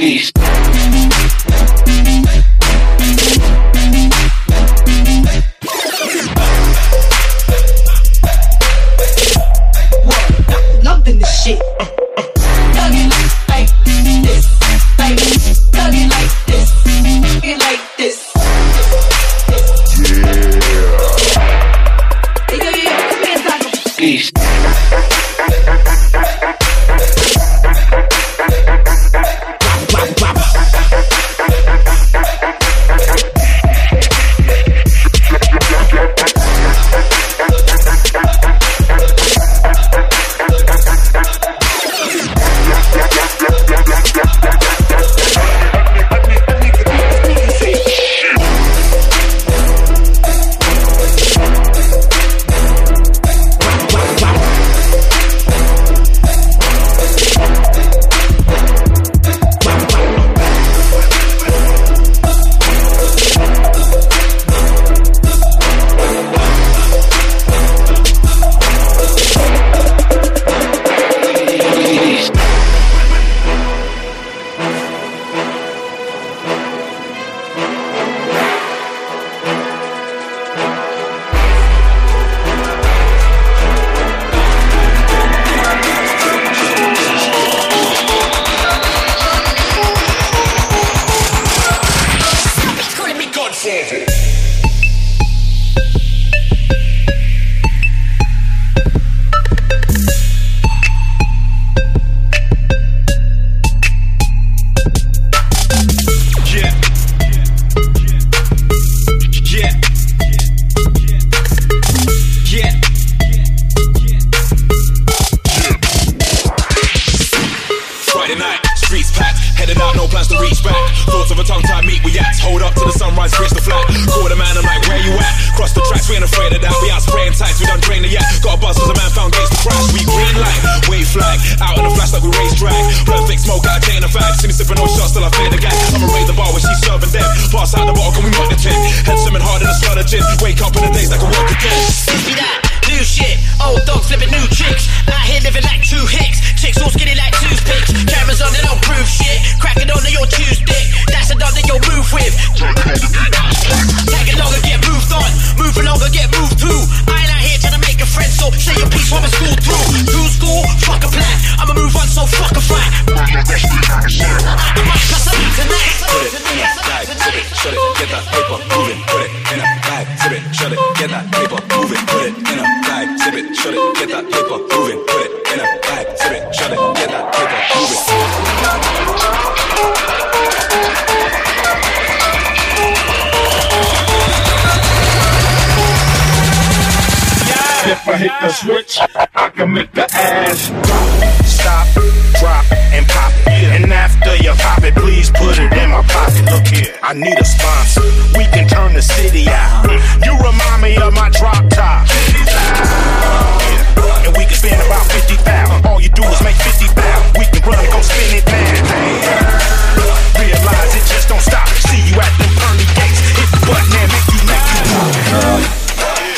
Peace. Loving this shit. Thug it like this, like this. Thug it like this, thug it like this. Yeah. Peace.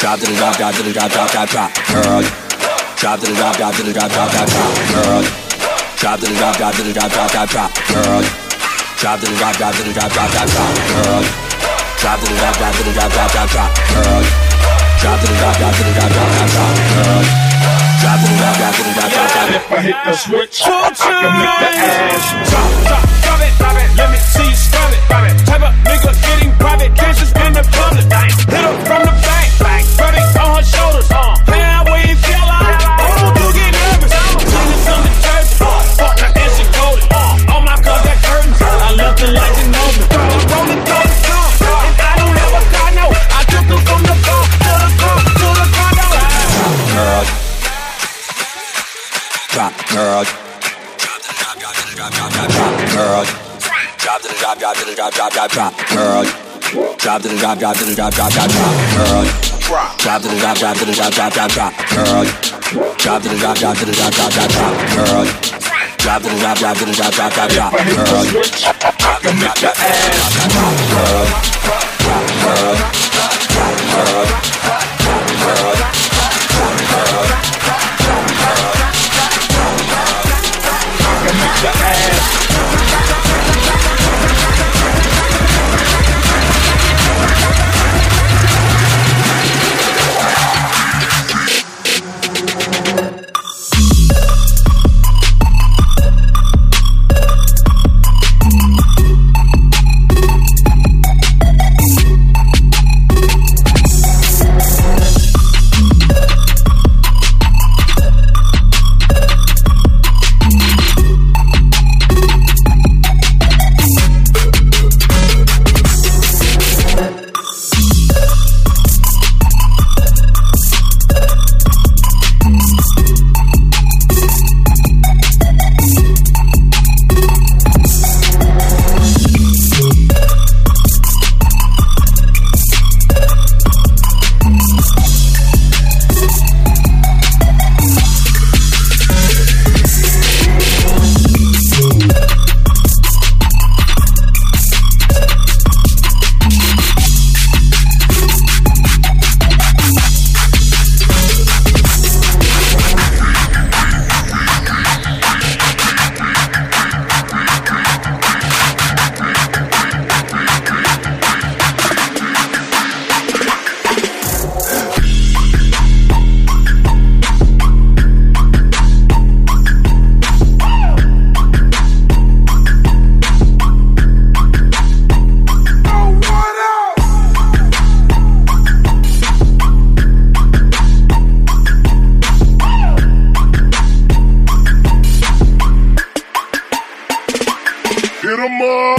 Drop to the drop, girl. Drop to the drop, girl. Drop to the drop, girl. Drop to the drop, girl. Drop to the drop, girl. Drop to the drop, girl. Drop to the drop. If I hit the switch, I can make the ass drop. Drop it, drop it. Let me see you strum it. Type of nigga getting private dances in the public. Hit him from the back, verdict on her shoulders. Now we feel like you get nervous. Niggas on the turf, fuck my ass and golden. On my contact curtains, I love the lights and movement. I'm rolling through the song, and I don't have a car, no. I took them from the car to the car to the condo. Girl. Drop, girl. Drop to the drop, girl. Drop to the drop, girl. Drop to the drop, girl. Drop to the drop, girl. Drop to the drop, girl. Drop to the drop, girl. Drop to the drop, girl. The ass. Hit 'em up.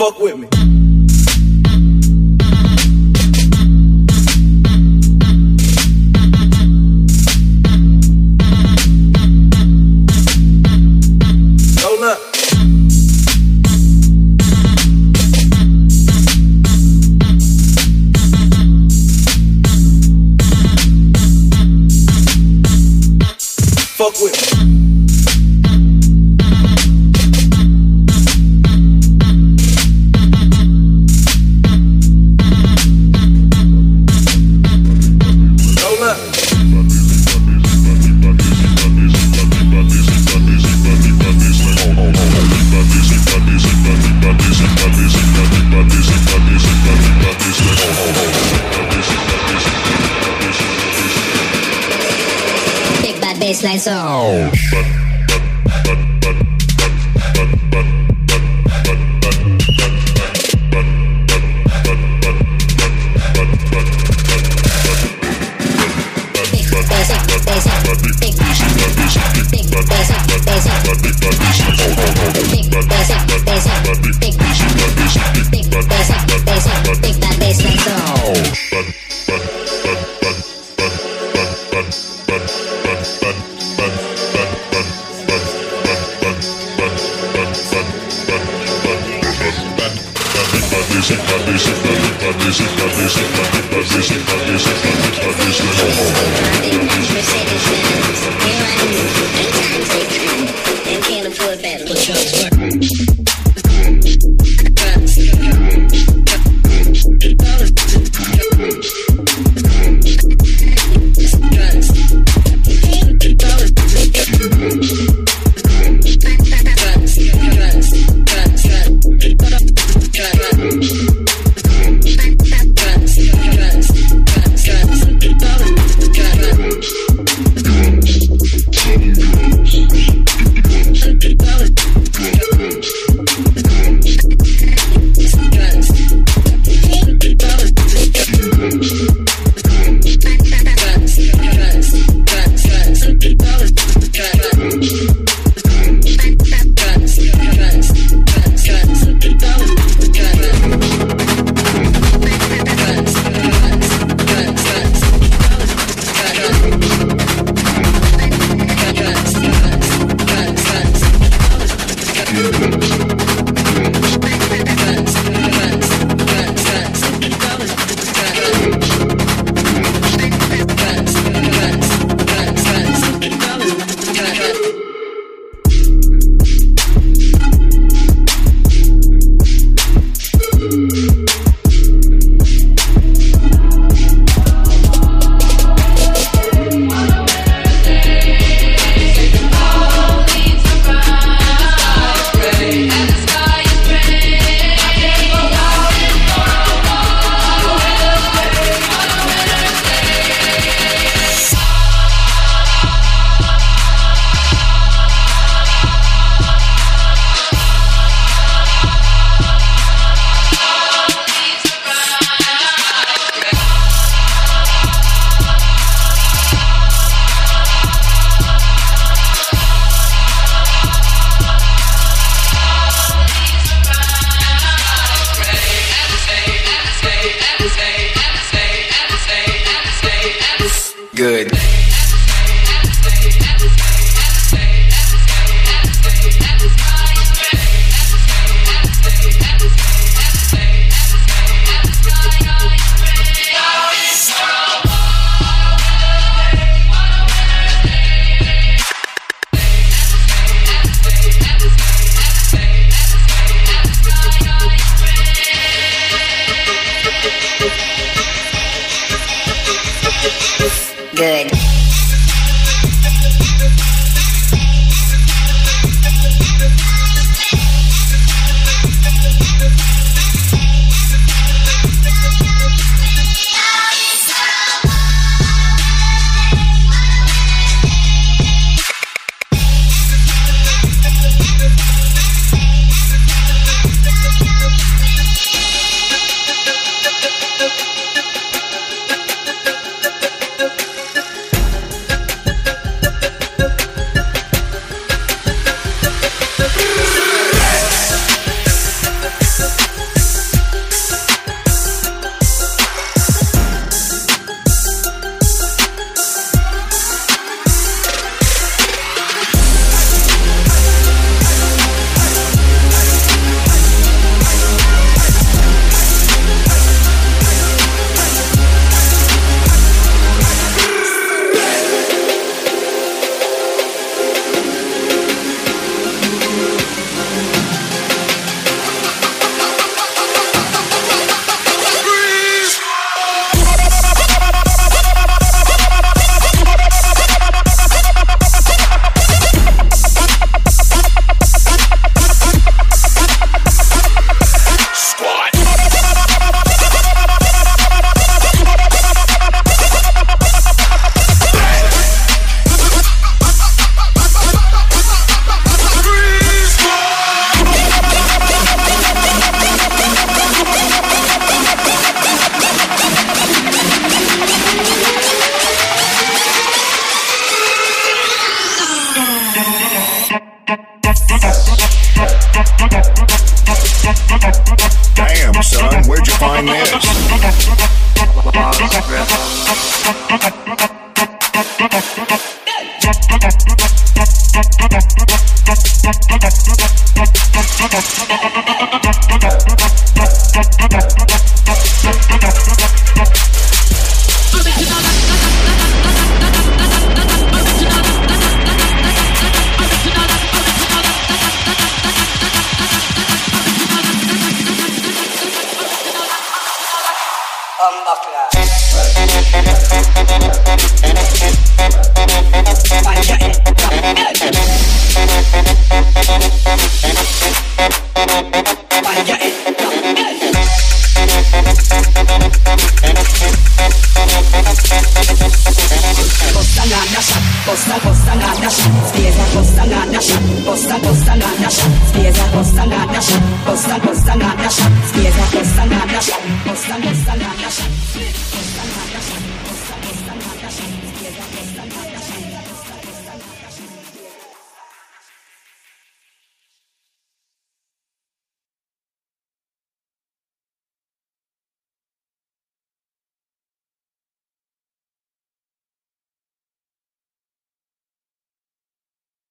Fuck with me. good. Damn, son, where'd you find this? Постанова наша.